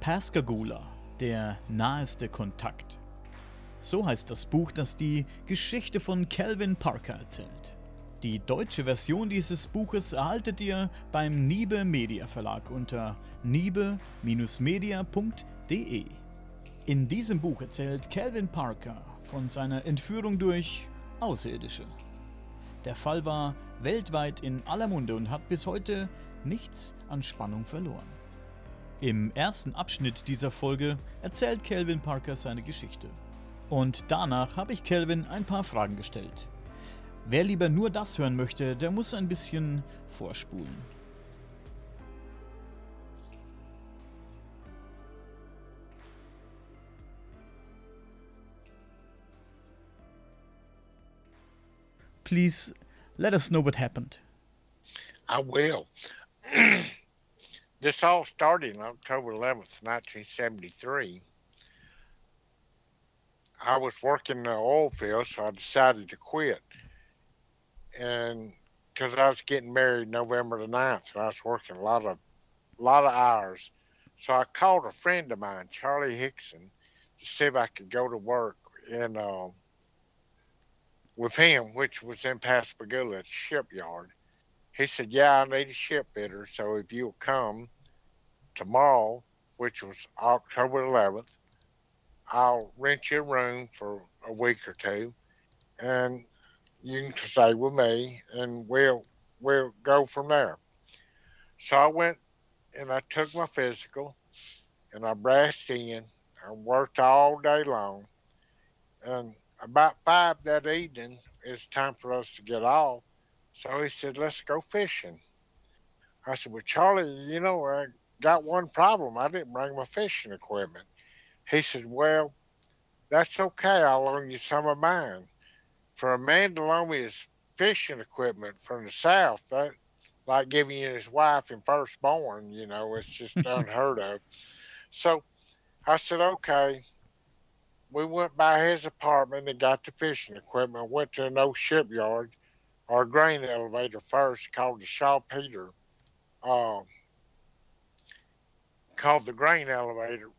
Pascagoula, der naheste Kontakt. So heißt das Buch, das die Geschichte von Calvin Parker erzählt. Die deutsche Version dieses Buches erhaltet ihr beim Niebe Media Verlag unter niebe-media.de. In diesem Buch erzählt Calvin Parker von seiner Entführung durch Außerirdische. Der Fall war weltweit in aller Munde und hat bis heute nichts an Spannung verloren. Im ersten Abschnitt dieser Folge erzählt Calvin Parker seine Geschichte. Und danach habe ich Calvin ein paar Fragen gestellt. Wer lieber nur das hören möchte, der muss ein bisschen vorspulen. Please, let us know what happened. I will. This all started on October 11th, 1973. I was working in the oil field, so I decided to quit. And because I was getting married November the 9th, and I was working a lot of hours. So I called a friend of mine, Charlie Hickson, to see if I could go to work in, with him, which was in Pascagoula Shipyard. He said, yeah, I need a shipfitter, so if you'll come tomorrow, which was October 11th, I'll rent you a room for a week or two, and you can stay with me, and we'll go from there. So I went, and I took my physical, and I brashed in. I worked all day long, and about 5 that evening, it's time for us to get off. So he said, let's go fishing. I said, well, Charlie, you know, I got one problem. I didn't bring my fishing equipment. He said, well, that's okay. I'll loan you some of mine. For a man to loan me his fishing equipment from the South, that like giving you his wife and firstborn, you know, it's just unheard of. So I said, okay. We went by his apartment and got the fishing equipment, went to an old shipyard or grain elevator first called the grain elevator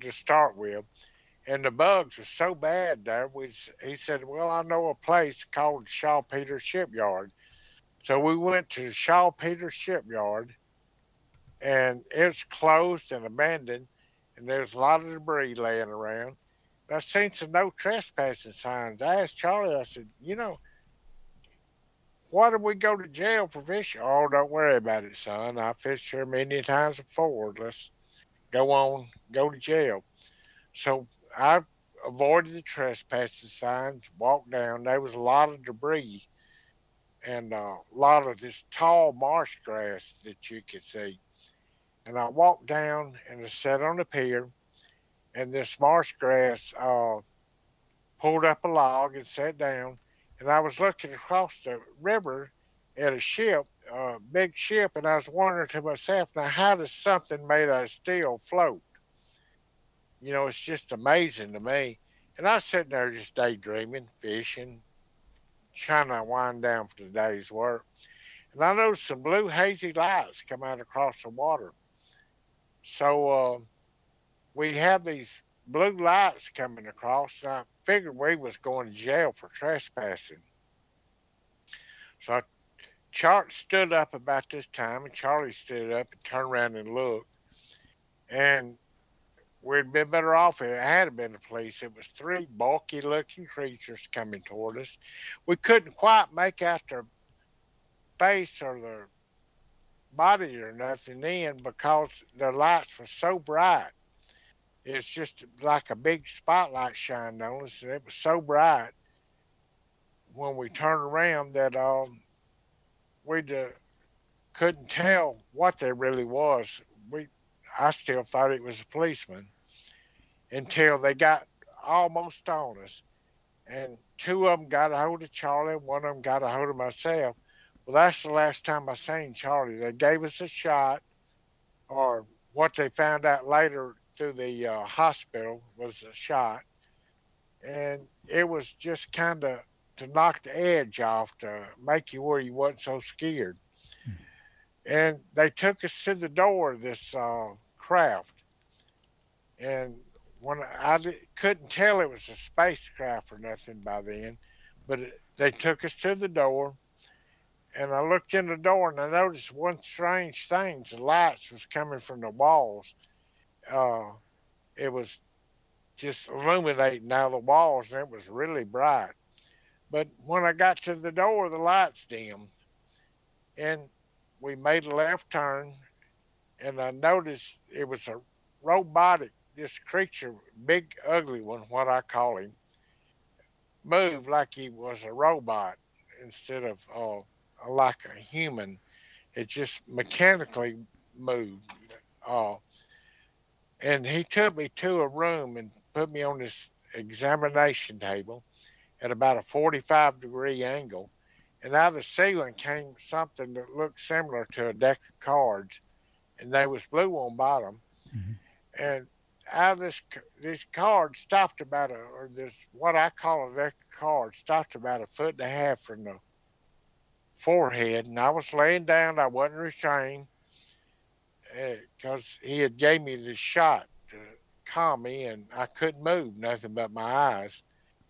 to start with. And the bugs were so bad there, he said, well, I know a place called Shaupeter Shipyard. So we went to Shaupeter Shipyard, and it's closed and abandoned. And there's a lot of debris laying around. And I seen some no trespassing signs. I asked Charlie, I said, you know, why did we go to jail for fishing? Oh, don't worry about it, son. I fished here many times before. Let's go to jail. So I avoided the trespassing signs, walked down. There was a lot of debris and a lot of this tall marsh grass that you could see. And I walked down and I sat on the pier, and this marsh grass pulled up a log and sat down. And I was looking across the river at a ship, a big ship, and I was wondering to myself, now how does something made out of steel float? You know, it's just amazing to me. And I was sitting there just daydreaming, fishing, trying to wind down for the day's work. And I noticed some blue hazy lights come out across the water. So we had these blue lights coming across, and I figured we was going to jail for trespassing. So Charlie stood up about this time, and Charlie stood up and turned around and looked. And we'd been better off if it had been the police. It was 3 bulky-looking creatures coming toward us. We couldn't quite make out their face or their body or nothing then because their lights were so bright. It's just like a big spotlight shined on us, and it was so bright when we turned around that we couldn't tell what they really was. I still thought it was a policeman until they got almost on us, and 2 of them got a hold of Charlie, 1 of them got a hold of myself. Well, that's the last time I seen Charlie. They gave us a shot, or what they found out later through the hospital was a shot. And it was just kind of to knock the edge off, to make you where you wasn't so scared. And they took us to the door of this craft. And when couldn't tell it was a spacecraft or nothing by then, but they took us to the door. And I looked in the door and I noticed one strange thing. The lights was coming from the walls. It was just illuminating out of the walls, and it was really bright. But when I got to the door, the lights dimmed. And we made a left turn, and I noticed it was a robotic, this creature, big, ugly one, what I call him, moved like he was a robot instead of like a human. It just mechanically moved. And he took me to a room and put me on this examination table at about a 45-degree angle. And out of the ceiling came something that looked similar to a deck of cards, and they was blue on bottom. Mm-hmm. And out of this card stopped about what I call a deck of cards, stopped about a foot and a half from the forehead. And I was laying down. I wasn't restrained because he had gave me the shot to calm me, and I couldn't move nothing but my eyes,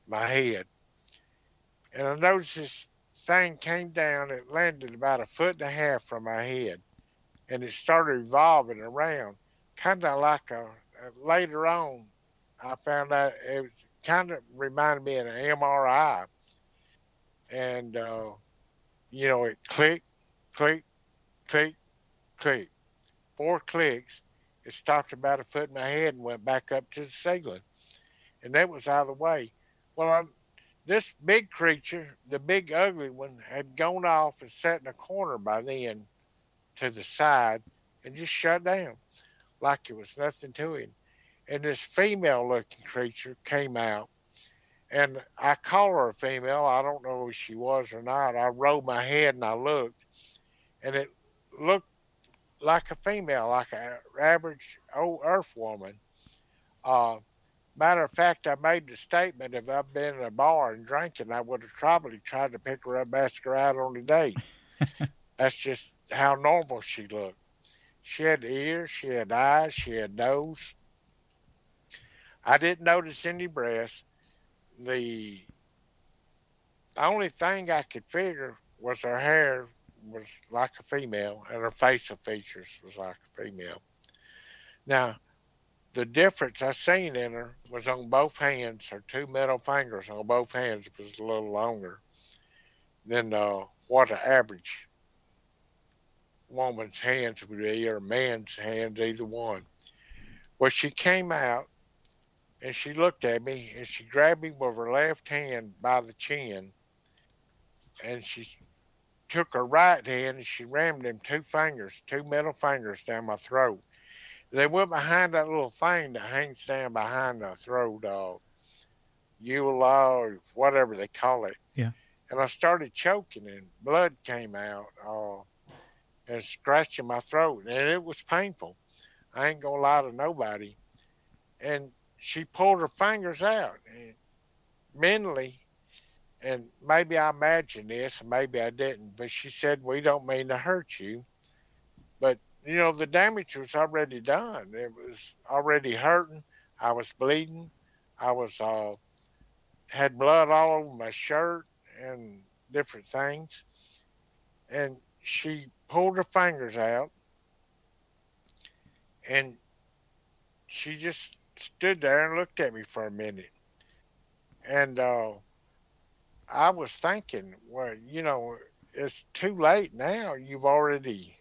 my head. And I noticed this thing came down. It landed about a foot and a half from my head, and it started revolving around, kind of like later on, I found out it kind of reminded me of an MRI. And, it clicked, click, click, click. 4 clicks. It stopped about a foot in my head and went back up to the ceiling. And that was out of the way. Well, this big creature, the big ugly one, had gone off and sat in a corner by then to the side and just shut down like it was nothing to him. And this female-looking creature came out, and I call her a female. I don't know if she was or not. I rolled my head and I looked, and it looked like a female, like an average old earth woman. Matter of fact, I made the statement if I'd been in a bar and drinking, I would have probably tried to pick her up, ask her out on a date. That's just how normal she looked. She had ears, she had eyes, she had nose. I didn't notice any breasts. The only thing I could figure was her hair was like a female and her facial features was like a female. Now, the difference I seen in her was on both hands. Her 2 middle fingers on both hands was a little longer than what an average woman's hands would be, or man's hands, either one. Well, she came out, and she looked at me, and she grabbed me with her left hand by the chin, and she took her right hand, and she rammed them 2 middle fingers down my throat. They went behind that little thing that hangs down behind the throat, eula, or whatever they call it. Yeah. And I started choking, and blood came out and scratching my throat. And it was painful. I ain't going to lie to nobody. And she pulled her fingers out. And mentally, and maybe I imagined this, maybe I didn't, but she said, "We don't mean to hurt you." But the damage was already done. It was already hurting. I was bleeding. I was had blood all over my shirt and different things. And she pulled her fingers out, and she just stood there and looked at me for a minute. And I was thinking, well, it's too late now. You've already...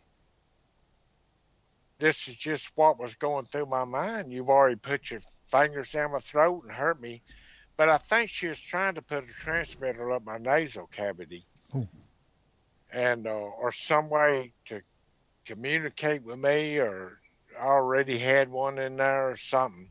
This is just what was going through my mind. You've already put your fingers down my throat and hurt me. But I think she was trying to put a transmitter up my nasal cavity. Ooh. And or some way to communicate with me, or I already had one in there or something.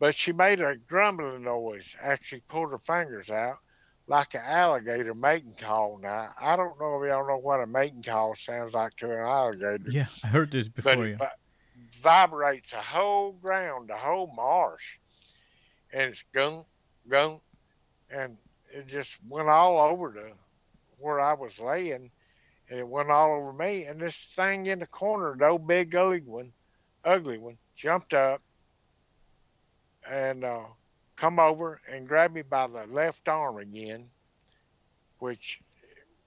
But she made a grumbling noise after she pulled her fingers out, like an alligator mating call. Now, I don't know if y'all know what a mating call sounds like to an alligator. Yeah, I heard this before. But it vibrates the whole ground, the whole marsh. And it's gung, gung. And it just went all over to where I was laying. and it went all over me. And this thing in the corner, the old big ugly one, jumped up and come over and grabbed me by the left arm again, which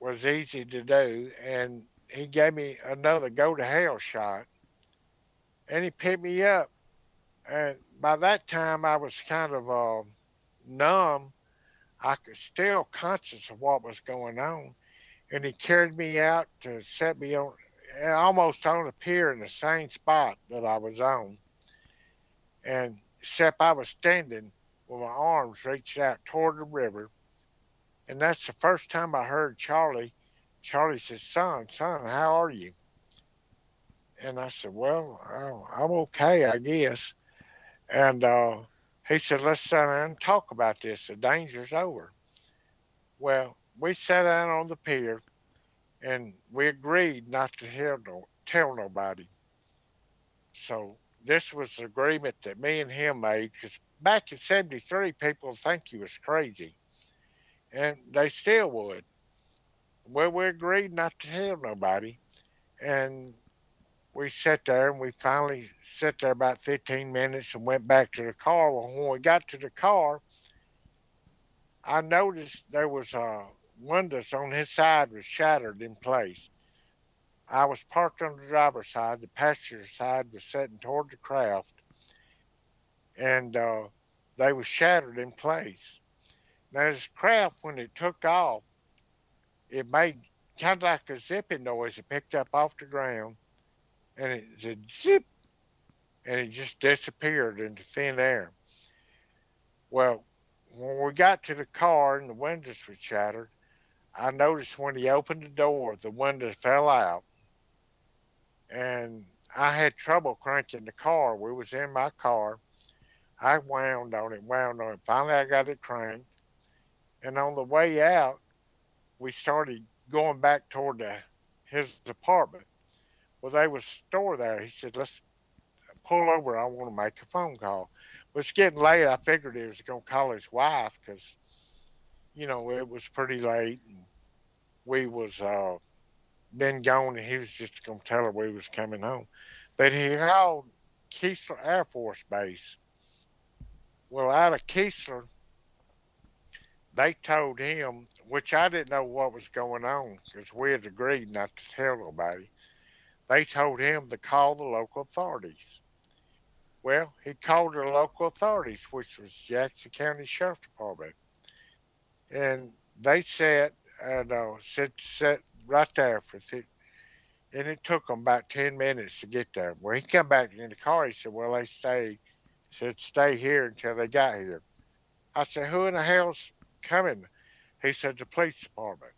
was easy to do. And he gave me another go to hell shot, and he picked me up. And by that time I was kind of numb. I was still conscious of what was going on. And he carried me out to set me on, almost on the pier in the same spot that I was on. And except I was standing with my arms reached out toward the river. And that's the first time I heard Charlie. Charlie said, son, how are you? And I said, well, I'm okay, I guess. And he said, let's sit down and talk about this. The danger's over. Well, we sat down on the pier, and we agreed not to tell nobody. So this was the agreement that me and him made, because back in 1973, people think you was crazy, and they still would. Well, we agreed not to tell nobody, and we sat there, and we finally sat there about 15 minutes and went back to the car. Well, when we got to the car, I noticed there was windows on his side was shattered in place. I was parked on the driver's side. The passenger side was sitting toward the craft, and they were shattered in place. Now, this craft, when it took off, it made kind of like a zipping noise. It picked up off the ground, and it said zip, and it just disappeared into thin air. Well, when we got to the car and the windows were shattered, I noticed when he opened the door, the windows fell out. And I had trouble cranking the car. We was in my car. I wound on it. Finally, I got it cranked. And on the way out, we started going back toward his apartment. Well, there was a store there. He said, let's pull over. I want to make a phone call. Well, it's getting late. I figured he was going to call his wife because, you know, it was pretty late. And we was been gone, and he was just going to tell her we was coming home. But he called Keesler Air Force Base. Well, out of Keesler, they told him, which I didn't know what was going on because we had agreed not to tell nobody. They told him to call the local authorities. Well, he called the local authorities, which was Jackson County Sheriff's Department. And they sat and sat right there for and it took them about 10 minutes to get there. When he come back in the car, he said, well, they stay here until they got here. I said, who in the hell's coming? He said, the police department.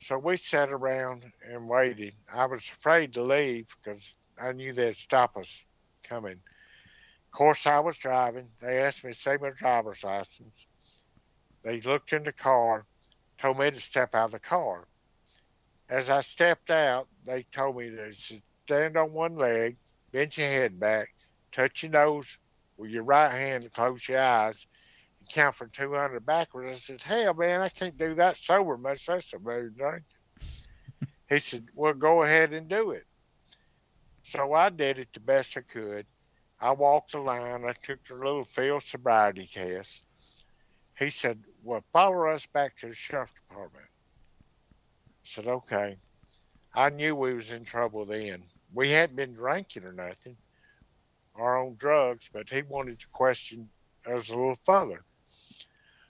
So we sat around and waited. I was afraid to leave because I knew they'd stop us coming. Of course, I was driving. They asked me to see my driver's license. They looked in the car, told me to step out of the car. As I stepped out, they told me to stand on one leg, bend your head back, touch your nose with your right hand and close your eyes, and count from 200 backwards. I said, hell, man, I can't do that sober, much less a mood drink. He said, well, go ahead and do it. So I did it the best I could. I walked the line. I took the little field sobriety test. He said, well, follow us back to the sheriff's department. I said, okay. I knew we was in trouble then. We hadn't been drinking or nothing, or on drugs, but he wanted to question us a little further.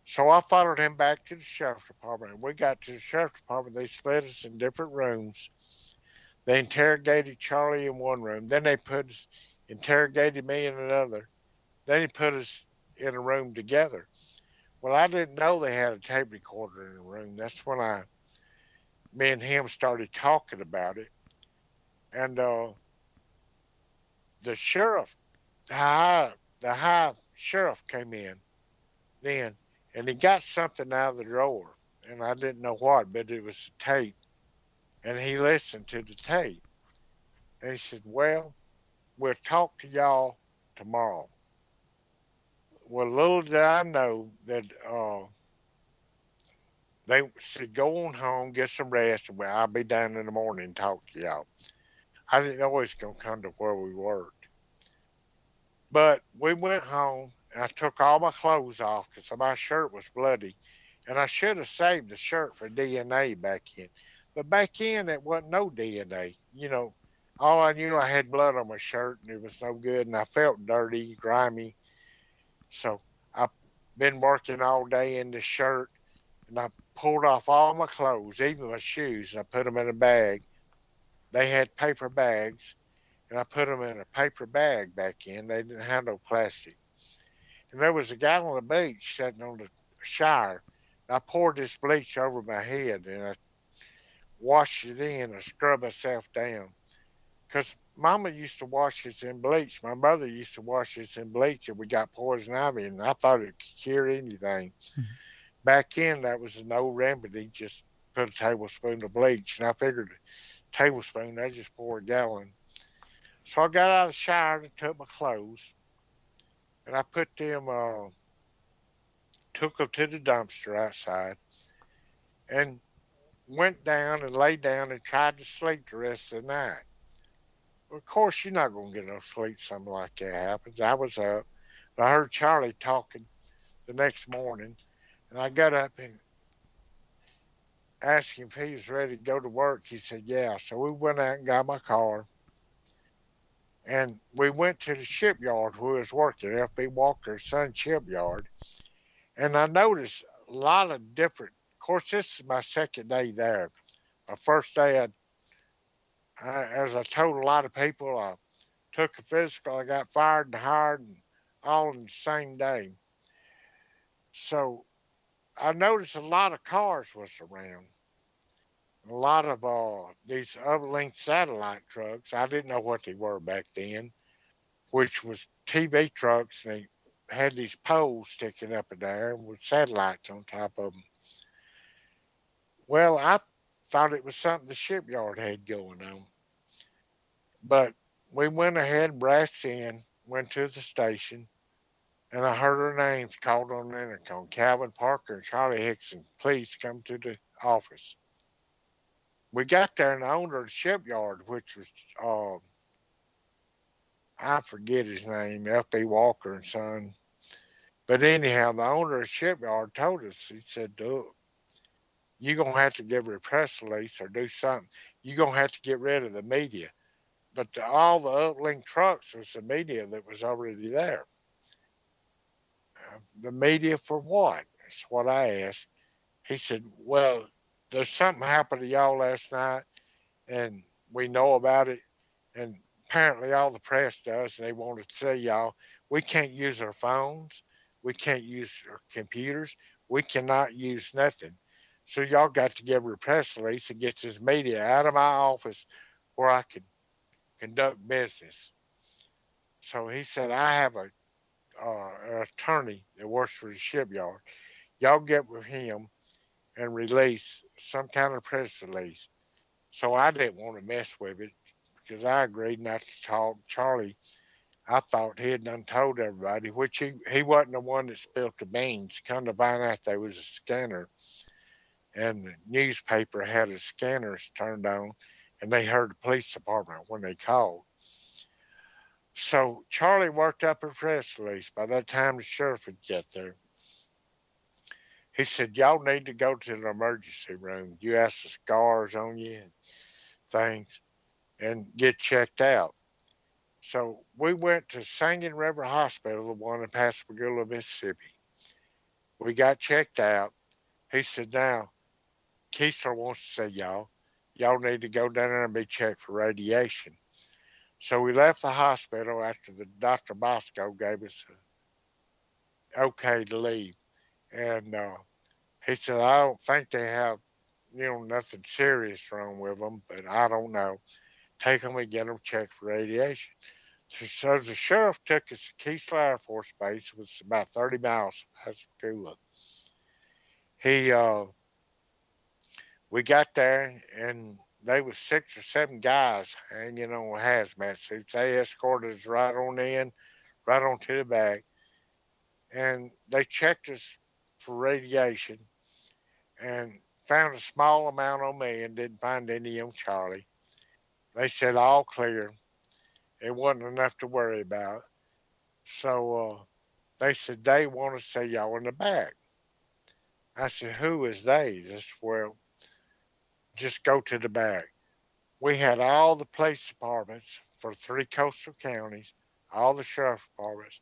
So I followed him back to the sheriff's department. When we got to the sheriff's department, they split us in different rooms. They interrogated Charlie in one room. Then they interrogated me in another. Then he put us in a room together. Well, I didn't know they had a tape recorder in the room. That's when me and him started talking about it. And the sheriff, the high sheriff came in then, and he got something out of the drawer. And I didn't know what, but it was a tape. And he listened to the tape. And he said, well, we'll talk to y'all tomorrow. Well, little did I know that They said, go on home, get some rest, and I'll be down in the morning and talk to y'all. I didn't know it was going to come to where we worked. But we went home, and I took all my clothes off because my shirt was bloody, and I should have saved the shirt for DNA back in. But back in, there wasn't no DNA. You know, all I knew, I had blood on my shirt, and it was no good, and I felt dirty, grimy. So I've been working all day in the shirt, and I pulled off all my clothes, even my shoes, and I put them in a bag. They had paper bags, and I put them in a paper bag back in. They didn't have no plastic. And there was a guy on the beach sitting on the shire. I poured this bleach over my head, and I washed it in and scrubbed myself down. Because Mama used to wash us in bleach. My mother used to wash us in bleach, and we got poison ivy, and I thought it could cure anything. Mm-hmm. Back in, that was an old remedy, just put a tablespoon of bleach, and I figured tablespoon, I just poured a gallon. So I got out of the shower and took my clothes, and I put them, took them to the dumpster outside, and went down and lay down and tried to sleep the rest of the night. Of course, you're not going to get no sleep, something like that happens. I was up, and I heard Charlie talking the next morning, and I got up and asked him if he was ready to go to work. He said, yeah. So we went out and got my car, and we went to the shipyard where we was working, F.B. Walker's Son Shipyard. And I noticed a lot of different, of course, this is my second day there. My first day, I as I told a lot of people, I took a physical, I got fired and hired, and all in the same day. So I noticed a lot of cars was around, a lot of these uplink satellite trucks. I didn't know what they were back then, which was TV trucks. And they had these poles sticking up in there with satellites on top of them. Well, I thought it was something the shipyard had going on. But we went ahead, brassed in, went to the station, and I heard her names called on the intercom, Calvin Parker and Charlie Hickson, please come to the office. We got there, and the owner of the shipyard, which was, I forget his name, F.B. Walker and Son. But anyhow, the owner of the shipyard told us, he said, look, you're going to have to give her a press release or do something. You're going to have to get rid of the media. But all the uplink trucks was the media that was already there. The media for what? That's what I asked. He said, well, there's something happened to y'all last night, and we know about it, and apparently all the press does, and they wanted to see y'all. We can't use our phones. We can't use our computers. We cannot use nothing. So y'all got to give her a press release and get this media out of my office where I could conduct business. So he said, I have an attorney that works for the shipyard. Y'all get with him and release some kind of press release. So I didn't want to mess with it because I agreed not to talk. Charlie, I thought he had done told everybody, which he wasn't the one that spilled the beans. Come to find out there was a scanner, and the newspaper had the scanners turned on, and they heard the police department when they called. So Charlie worked up a press release. By that time, the sheriff would get there. He said, y'all need to go to the emergency room. You ask the scars on you and things and get checked out. So we went to Sangin River Hospital, the one in Pascagoula, Mississippi. We got checked out. He said, now, Keesler wants to see y'all. Y'all need to go down there and be checked for radiation. So we left the hospital after the Dr. Bosco gave us an okay to leave. And he said, I don't think they have, nothing serious wrong with them, but I don't know. Take them and get them checked for radiation. So the sheriff took us to Keesler Air Force Base, which was about 30 miles from Pascagoula. We got there, and they was 6 or 7 guys hanging on hazmat suits. They escorted us right on in, right on to the back. And they checked us for radiation. And Found a small amount on me and didn't find any on Charlie. They said all clear. It wasn't enough to worry about. So they said, they want to see y'all in the back. I said, who is they? They said, well, just go to the back. We had all the police departments for three coastal counties, all the sheriff's departments,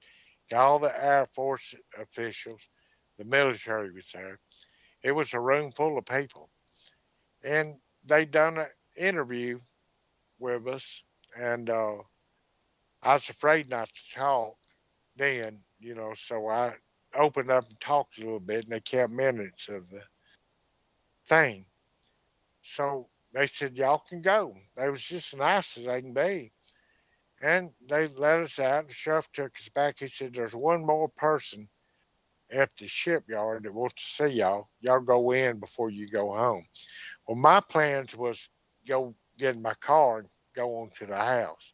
all the Air Force officials, the military was there. It was a room full of people. And they done an interview with us, and I was afraid not to talk then, you know, so I opened up and talked a little bit, and they kept minutes of the thing. So they said, y'all can go. They was just nice as they can be. And they let us out. The sheriff took us back. He said, there's one more person at the shipyard that wants to see y'all. Y'all go in before you go home. Well, my plans was go get in my car and go on to the house.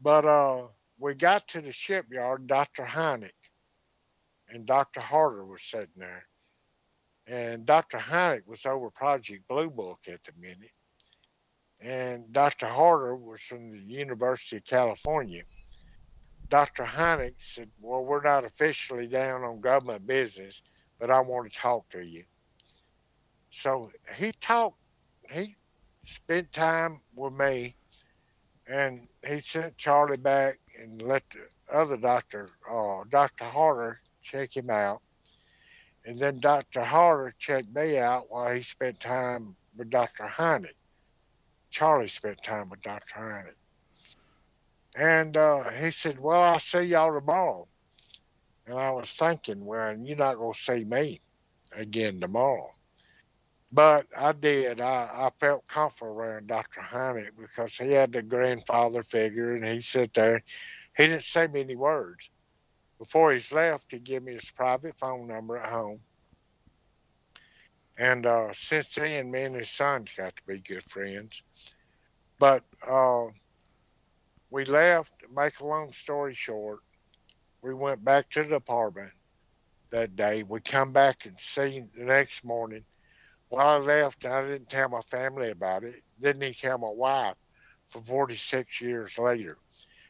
But we got to the shipyard, Dr. Hynek and Dr. Harder was sitting there. And Dr. Hynek was over Project Blue Book at the minute. And Dr. Harder was from the University of California. Dr. Hynek said, well, we're not officially down on government business, but I want to talk to you. So he talked, he spent time with me, and he sent Charlie back and let the other doctor, Dr. Harder, check him out. And then Dr. Harder checked me out while he spent time with Dr. Hynek. Charlie spent time with Dr. Hynek. And he said, well, I'll see y'all tomorrow. And I was thinking, well, you're not going to see me again tomorrow. But I did. I felt comfortable around Dr. Hynek because he had the grandfather figure, and he sat there. He didn't say many words. Before he's left, he gave me his private phone number at home. And since then, me and his son's got to be good friends. But we left, make a long story short, we went back to the apartment that day. We come back and see the next morning. Well, I left, and I didn't tell my family about it. Didn't even tell my wife for 46 years later.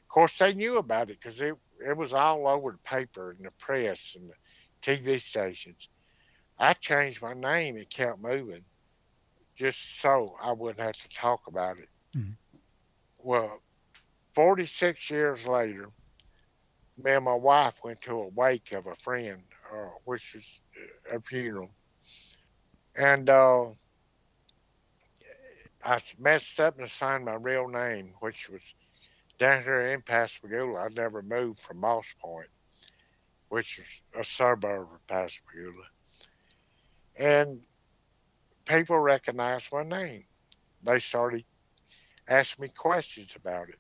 Of course, they knew about it because it was all over the paper and the press and the TV stations. I changed my name and kept moving just so I wouldn't have to talk about it. Mm-hmm. Well, 46 years later, me and my wife went to a wake of a friend, which was a funeral. And I messed up and signed my real name, which was down here in Pascagoula. I never moved from Moss Point, which is a suburb of Pascagoula. And people recognized my name. They started asking me questions about it.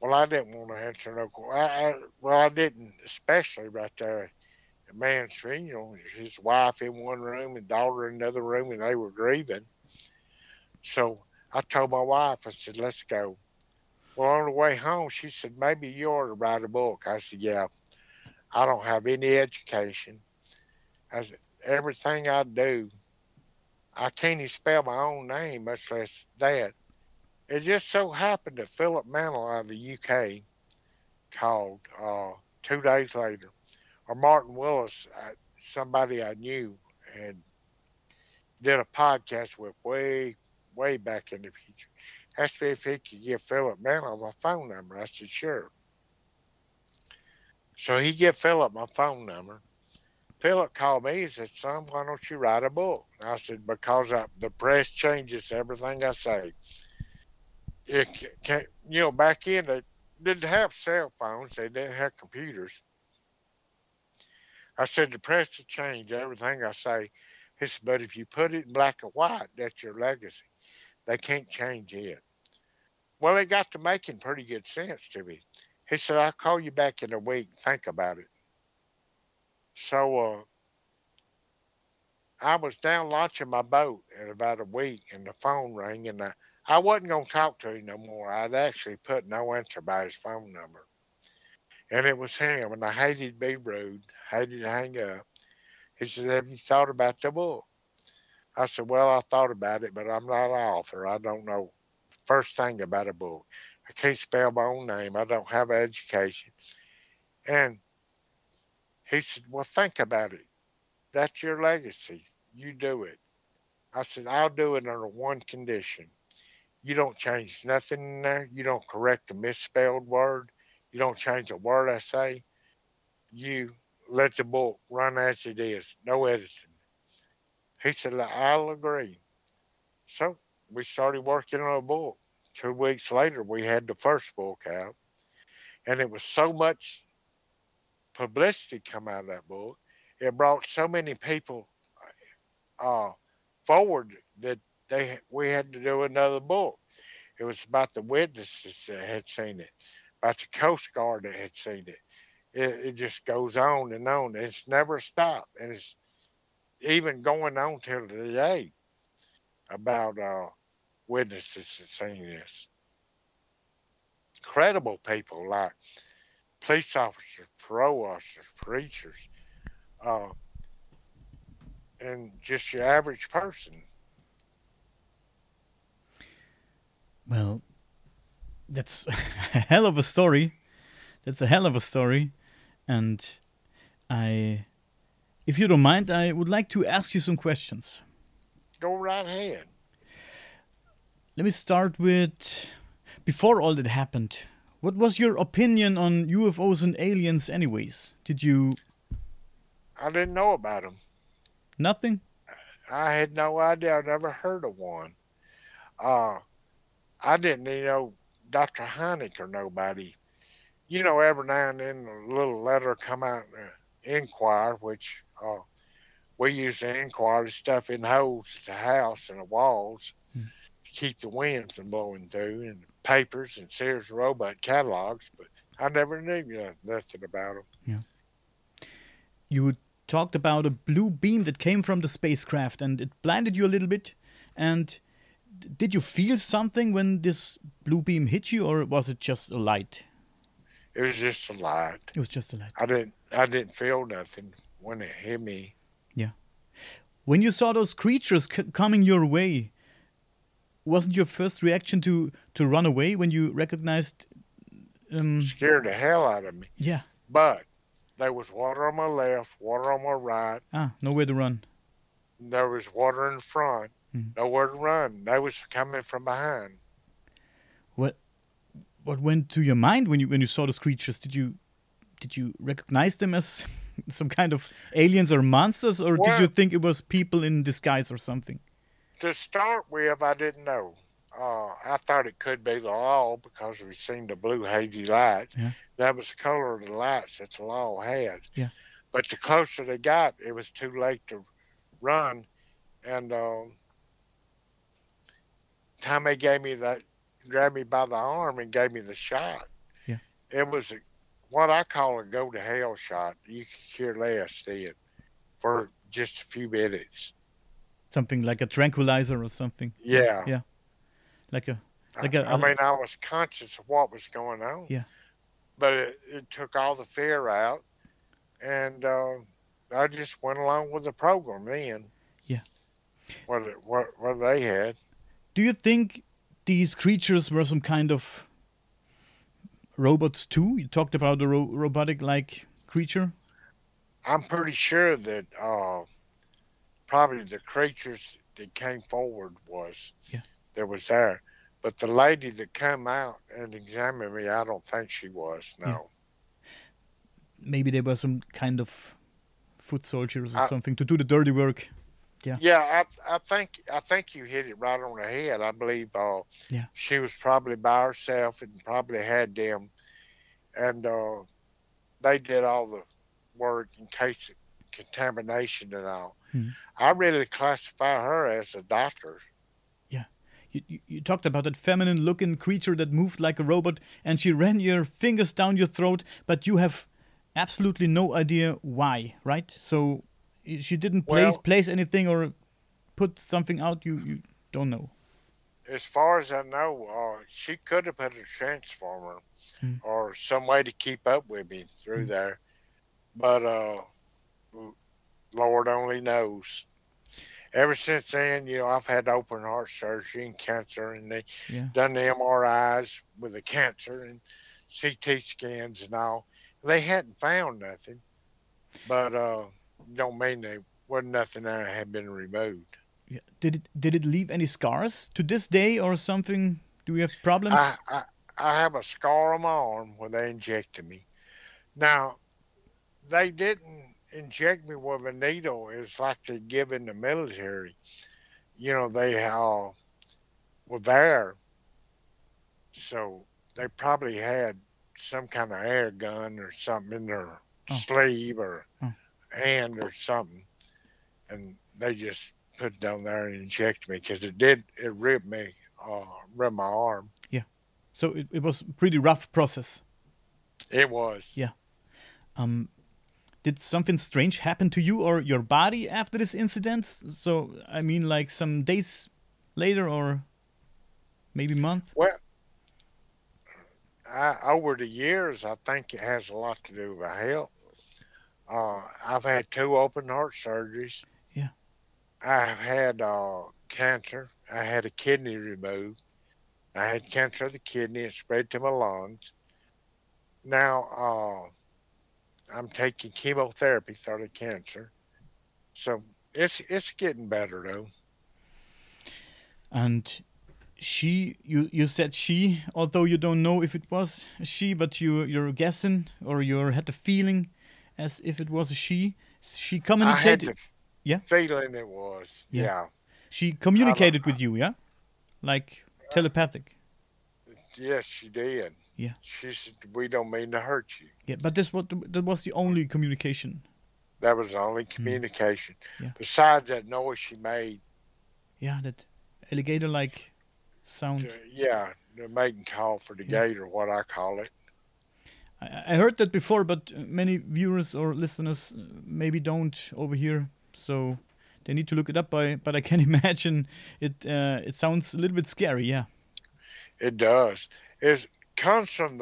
Well, I didn't want to answer no questions. Well, I didn't, especially right there. The man's funeral, his wife in one room and daughter in another room, and they were grieving. So I told my wife, I said, let's go. Well, on the way home, she said, maybe you ought to write a book. I said, yeah, I don't have any education. I said, everything I do, I can't even spell my own name, much less that. It just so happened that Philip Mantle out of the UK called 2 days later, or Martin Willis, somebody I knew, and did a podcast with way, way back in the future. Asked me if he could give Philip Mantle my phone number. I said, sure. So he gave Philip my phone number. Philip called me and said, son, why don't you write a book? And I said, because the press changes everything I say. You know, back then, they didn't have cell phones. They didn't have computers. I said, the press will change everything I say. He said, but if you put it in black and white, that's your legacy. They can't change it. Well, it got to making pretty good sense to me. He said, I'll call you back in a week. Think about it. So I was down launching my boat in about a week, and the phone rang, and I wasn't going to talk to him no more. I'd actually put no answer by his phone number. And it was him, and I hated to be rude, hated to hang up. He said, have you thought about the book? I said, well, I thought about it, but I'm not an author. I don't know first thing about a book. I can't spell my own name. I don't have an education. And he said, well, think about it. That's your legacy. You do it. I said, I'll do it under one condition. You don't change nothing in there. You don't correct a misspelled word. You don't change a word I say. You let the book run as it is. No editing. He said, I'll agree. So we started working on a book. 2 weeks later, we had the first book out. And it was so much publicity come out of that book. It brought so many people forward that we had to do another book. It was about the witnesses that had seen it, about the Coast Guard that had seen it. It just goes on and on. It's never stopped. And it's even going on till today about witnesses that seen this. Credible people like police officers, parole officers, preachers, and just your average person. Well, that's a hell of a story. And if you don't mind, I would like to ask you some questions. Go right ahead. Let me start with, before all that happened, what was your opinion on UFOs and aliens anyways? I didn't know about them. Nothing? I had no idea. I never heard of one. I didn't know Dr. Hynek or nobody. You know, every now and then a little letter come out and inquire, which we use to inquire stuff in holes at the house and the walls to keep the wind from blowing through, and papers and Sears Roebuck catalogs, but I never knew nothing about them. Yeah. You talked about a blue beam that came from the spacecraft, and it blinded you a little bit, and did you feel something when this blue beam hit you, or was it just a light? It was just a light. I didn't feel nothing when it hit me. Yeah. When you saw those creatures coming your way, wasn't your first reaction to run away when you recognized? Scared the hell out of me. Yeah. But there was water on my left, water on my right. Nowhere to run. There was water in front. Nowhere to run. They was coming from behind. What went to your mind when you saw those creatures? Did you recognize them as some kind of aliens or monsters, or did you think it was people in disguise or something? To start with, I didn't know. I thought it could be the law because we seen the blue hazy light. Yeah. That was the color of the lights that the law had. Yeah. But the closer they got, it was too late to run, and time they gave me that. Grabbed me by the arm and gave me the shot. Yeah. It was what I call a go-to-hell shot. You could care less then for just a few minutes. Something like a tranquilizer or something. Yeah. Yeah. I mean, I was conscious of what was going on. Yeah. But it took all the fear out, and I just went along with the program then. Yeah. What they had. Do you think these creatures were some kind of robots too? You talked about a robotic-like creature. I'm pretty sure that probably the creatures that came forward was there. But the lady that came out and examined me, I don't think she was, no. Yeah. Maybe they were some kind of foot soldiers or something to do the dirty work. Yeah, I think you hit it right on the head. I believe she was probably by herself and probably had them, and they did all the work in case of contamination and all. I really classify her as a doctor. Yeah. You talked about that feminine-looking creature that moved like a robot, and she ran your fingers down your throat, but you have absolutely no idea why, right? So she didn't place anything or put something out. You don't know. As far as I know, she could have put a transformer or some way to keep up with me through there. But Lord only knows. ever since then, you know, I've had open heart surgery and cancer, and they done the MRIs with the cancer and CT scans and all. They hadn't found nothing, but don't mean they wasn't nothing that had been removed. Yeah. Did it leave any scars to this day or something? Do we have problems? I have a scar on my arm where they injected me. Now, they didn't inject me with a needle. It's like they give in the military. You know, they were there. So they probably had some kind of air gun or something in their sleeve or hand or something. And they just put it down there and injected me because it ripped me, ripped my arm. Yeah. So it was a pretty rough process. It was. Yeah. Did something strange happen to you or your body after this incident? So, I mean, like some days later or maybe a month? Well, over the years, I think it has a lot to do with my health. I've had 2 open heart surgeries. Yeah. I've had cancer. I had a kidney removed. I had cancer of the kidney. It spread to my lungs. Now, I'm taking chemotherapy for the cancer. So it's getting better, though. And she, you said she, although you don't know if it was she, but you're guessing or you had the feeling as if it was a she. She communicated. I had the feeling it was, yeah. She communicated with you, yeah? Like telepathic. Yes, she did. Yeah. She said, we don't mean to hurt you. Yeah, but that was the only communication. That was the only communication. Yeah. Besides that noise she made. Yeah, that alligator-like sound. Yeah, the mating call for the gator, what I call it. I heard that before, but many viewers or listeners maybe don't over here, so they need to look it up. But I can imagine it sounds a little bit scary, yeah. It does. It comes from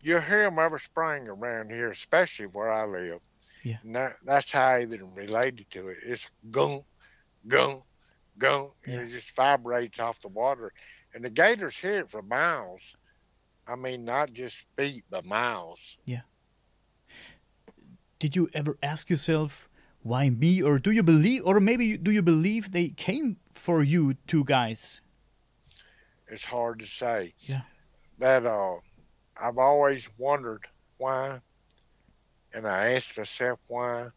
you hear them every spring around here, especially where I live. Yeah. And that's how I even related to it. It's gung, gung, gung, and it just vibrates off the water. And the gators hear it for miles. I mean, not just feet, but miles. Yeah. Did you ever ask yourself, why me? Or do you believe they came for you two guys? It's hard to say. Yeah. That I've always wondered why, and I ask myself why,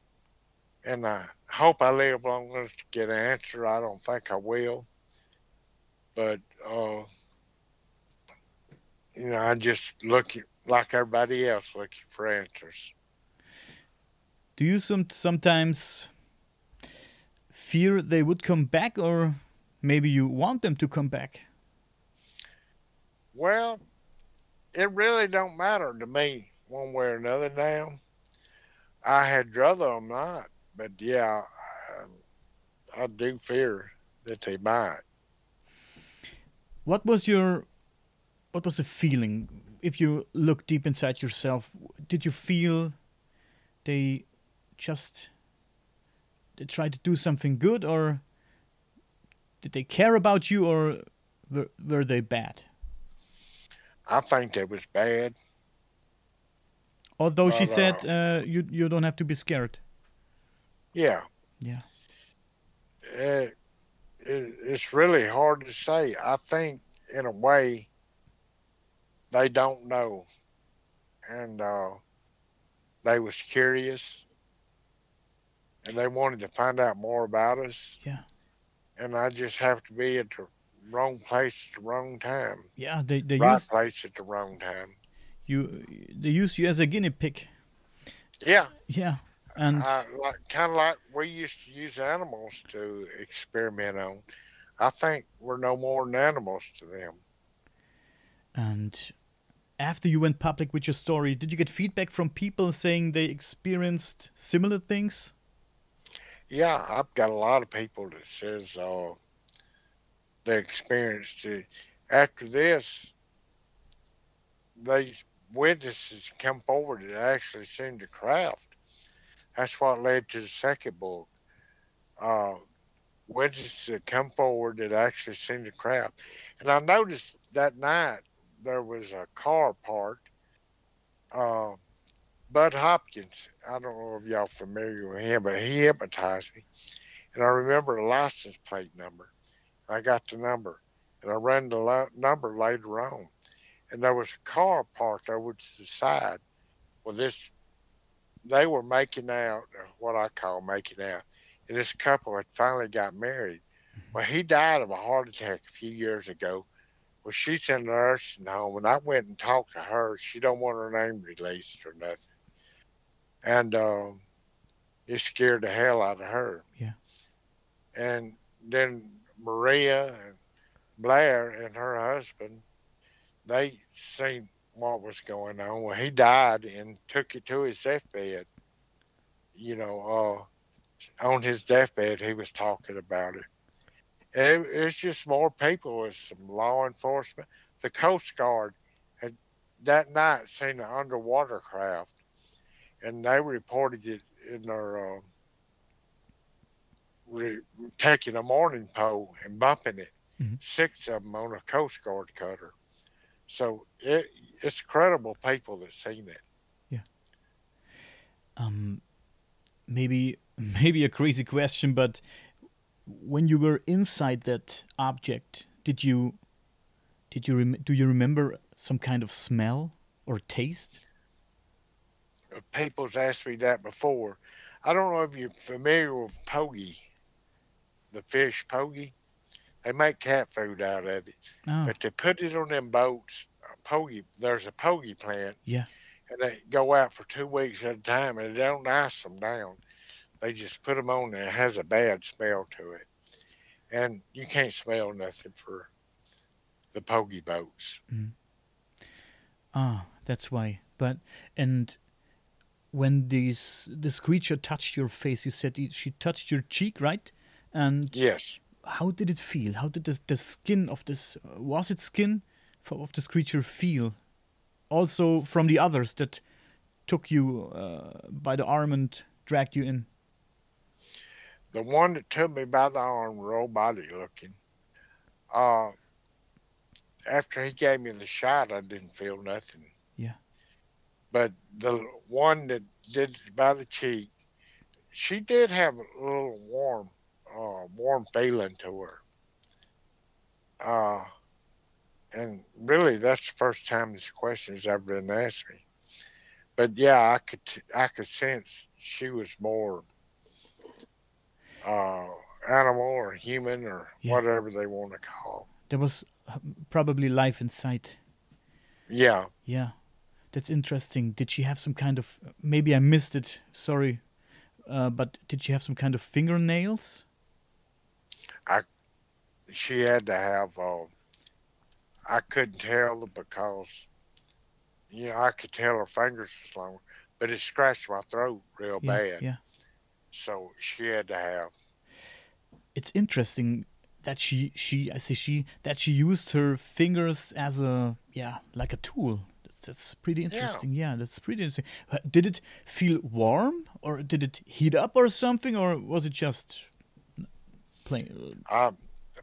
and I hope I live long enough to get an answer. I don't think I will, but you know, I just look like everybody else, looking for answers. Do you sometimes fear they would come back, or maybe you want them to come back? Well, it really don't matter to me one way or another now. I had rather them not, but yeah, I do fear that they might. What was the feeling? If you look deep inside yourself, did you feel they tried to do something good, or did they care about you, or were they bad? I think that was bad. Although she said you don't have to be scared. Yeah. Yeah. It's really hard to say. I think, in a way, they don't know. And they was curious. And they wanted to find out more about us. Yeah. And I just have to be at the wrong place at the wrong time. Yeah, they right use place at the wrong time. They use you as a guinea pig. Yeah. Yeah, and kind of like we used to use animals to experiment on. I think we're no more than animals to them. And after you went public with your story, did you get feedback from people saying they experienced similar things? Yeah, I've got a lot of people that says, they experienced it. After this, these witnesses come forward that actually seen the craft. That's what led to the second book. witnesses that come forward that actually seen the craft. And I noticed that night there was a car parked. Budd Hopkins, I don't know if y'all familiar with him, but he hypnotized me. And I remember a license plate number. I got the number, and I ran the number later on. And there was a car parked over to the side. Well, this, they were making out, what I call making out. And this couple had finally got married. Well, he died of a heart attack a few years ago. Well, she's in a nursing home, and I went and talked to her. She don't want her name released or nothing. And it scared the hell out of her. Yeah. And then Maria and Blair and her husband, they seen what was going on. Well, he died and took it to his deathbed. You know, on his deathbed, he was talking about it. And it's just more people. It's some law enforcement. The Coast Guard had that night seen an underwater craft, and they reported it in their taking a morning pole and bumping it. Mm-hmm. 6 of them on a Coast Guard cutter. So it's credible people that seen it. Yeah. Maybe a crazy question, but when you were inside that object, do you remember some kind of smell or taste? People's asked me that before. I don't know if you're familiar with pogie, the fish pogie. They make cat food out of it, but they put it on them boats. Pogie, there's a pogie plant, yeah, and they go out for 2 weeks at a time, and they don't ice them down. They just put them on, and it has a bad smell to it, and you can't smell nothing for the pogie boats. Mm. Ah, that's why. But and when this creature touched your face, you said she touched your cheek, right? And yes. How did it feel? How did the skin of this, was it skin of this creature feel? Also from the others that took you by the arm and dragged you in? The one that took me by the arm, real body looking. After he gave me the shot, I didn't feel nothing. Yeah. But the one that did by the cheek, she did have a little warm feeling to her. And really, that's the first time this question has ever been asked me. But yeah, I could sense she was more animal or human or whatever they want to call. There was probably life in sight. Yeah. Yeah, that's interesting. Did she have some kind of? Maybe I missed it. Sorry, but did she have some kind of fingernails? She had to have, I couldn't tell because, you know, I could tell her fingers was longer, but it scratched my throat real bad. Yeah. So she had to have. It's interesting that she used her fingers as like a tool. That's pretty interesting. Yeah, that's pretty interesting. Did it feel warm or did it heat up or something, or was it just...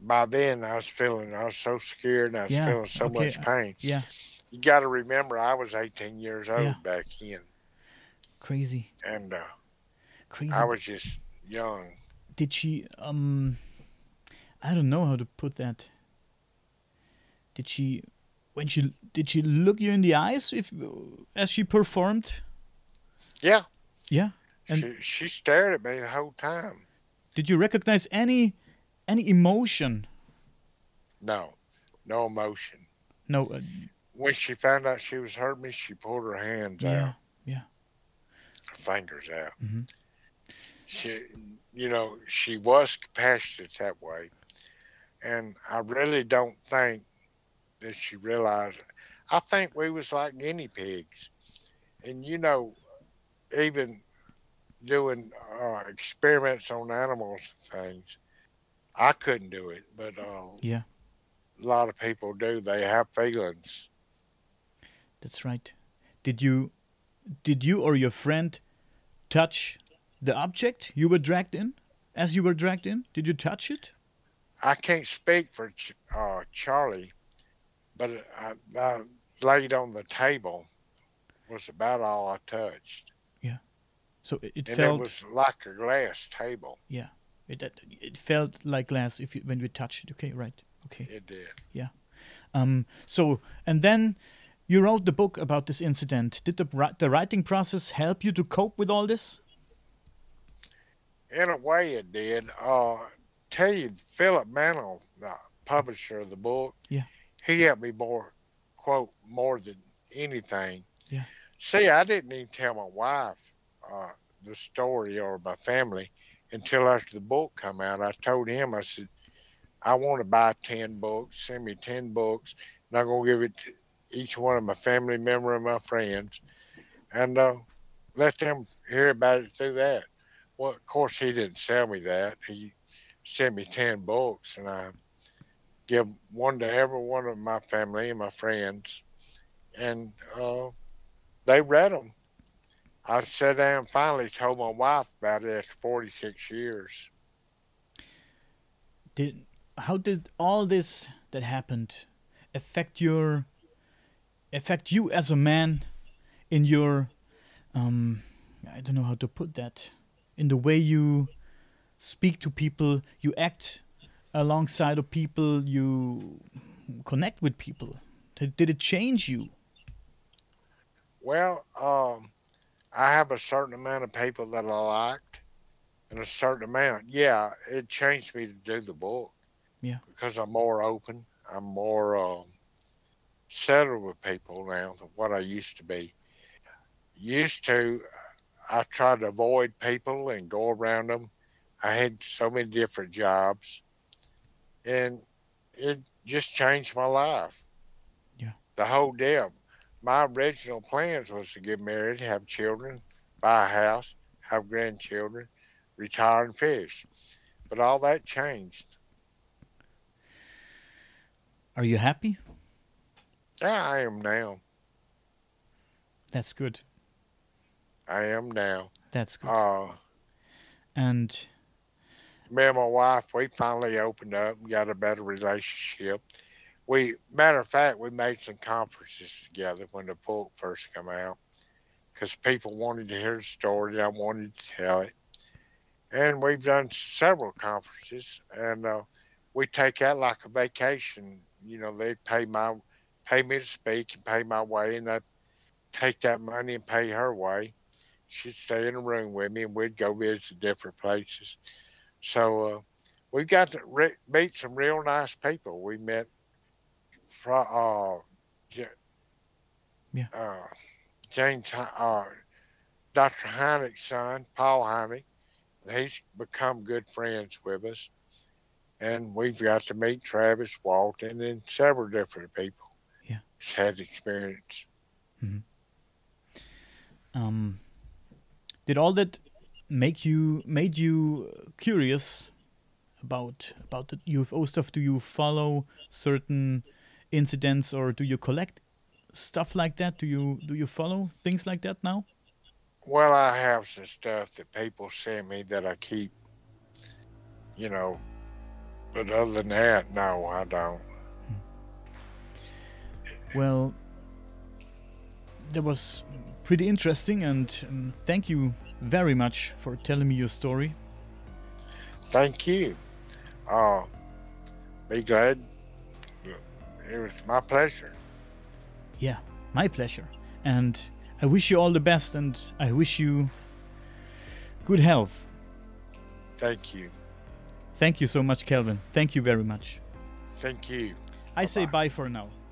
by then I was so scared and I was feeling so much pain. Yeah. You got to remember I was 18 years old back then. Crazy. And crazy. I was just young. Did she I don't know how to put that. Did she look you in the eyes as she performed? Yeah. Yeah. And she stared at me the whole time. Did you recognize any emotion? No emotion. No. When she found out she was hurting me, she pulled her hands out. Yeah. Her fingers out. Mm-hmm. She was compassionate that way, and I really don't think that she realized. I think we was like guinea pigs, and even doing experiments on animals and things. I couldn't do it, but a lot of people do. They have feelings. That's right. Did you or your friend touch the object you were dragged in? as you were dragged in? Did you touch it? I can't speak for Charlie, but I laid on the table was about all I touched. Yeah. So it felt... It was like a glass table. Yeah. It felt like glass when we touched it. Okay, right. Okay. It did. Yeah. And then you wrote the book about this incident. Did the writing process help you to cope with all this? In a way, it did. Tell you, Philip Mantle, the publisher of the book, he helped me more than anything. Yeah. See, I didn't even tell my wife the story or my family until after the book come out. I told him, I said, I want to buy 10 books, send me 10 books, and I'm going to give it to each one of my family members and my friends, and let them hear about it through that. Well, of course, he didn't sell me that. He sent me 10 books, and I give one to every one of my family and my friends, and they read them. I sat down and finally told my wife about it after 46 years. How did all this that happened affect you as a man in your, I don't know how to put that, in the way you speak to people, you act alongside of people, you connect with people? Did it change you? Well, I have a certain amount of people that I liked, and a certain amount. Yeah, it changed me to do the book. Yeah. Because I'm more open. I'm more settled with people now than what I used to be. Used to, I tried to avoid people and go around them. I had so many different jobs, and it just changed my life. Yeah. The whole deal. My original plans was to get married, have children, buy a house, have grandchildren, retire and fish. But all that changed. Are you happy? Yeah, I am now. That's good. I am now. That's good. And me and my wife, we finally opened up and got a better relationship. Matter of fact, we made some conferences together when the book first came out, because people wanted to hear the story. I wanted to tell it. And we've done several conferences, and we take out like a vacation. You know, they pay me to speak and pay my way, and I take that money and pay her way. She'd stay in a room with me, and we'd go visit different places. So we got to meet some real nice people. We met Dr. Hynek's son, Paul Hynek. He's become good friends with us. And we've got to meet Travis Walton and several different people. Yeah. He's had experience. Mm-hmm. Did all that made you curious about the UFO stuff? Do you follow certain incidents, or do you collect stuff like that? Do you follow things like that now? Well, I have some stuff that people send me that I keep, you know, but other than that, no, I don't. Well, that was pretty interesting, and thank you very much for telling me your story. Thank you. Be glad. It was my pleasure. Yeah, my pleasure. And I wish you all the best, and I wish you good health. Thank you. Thank you so much, Calvin. Thank you very much. Thank you. I say bye for now.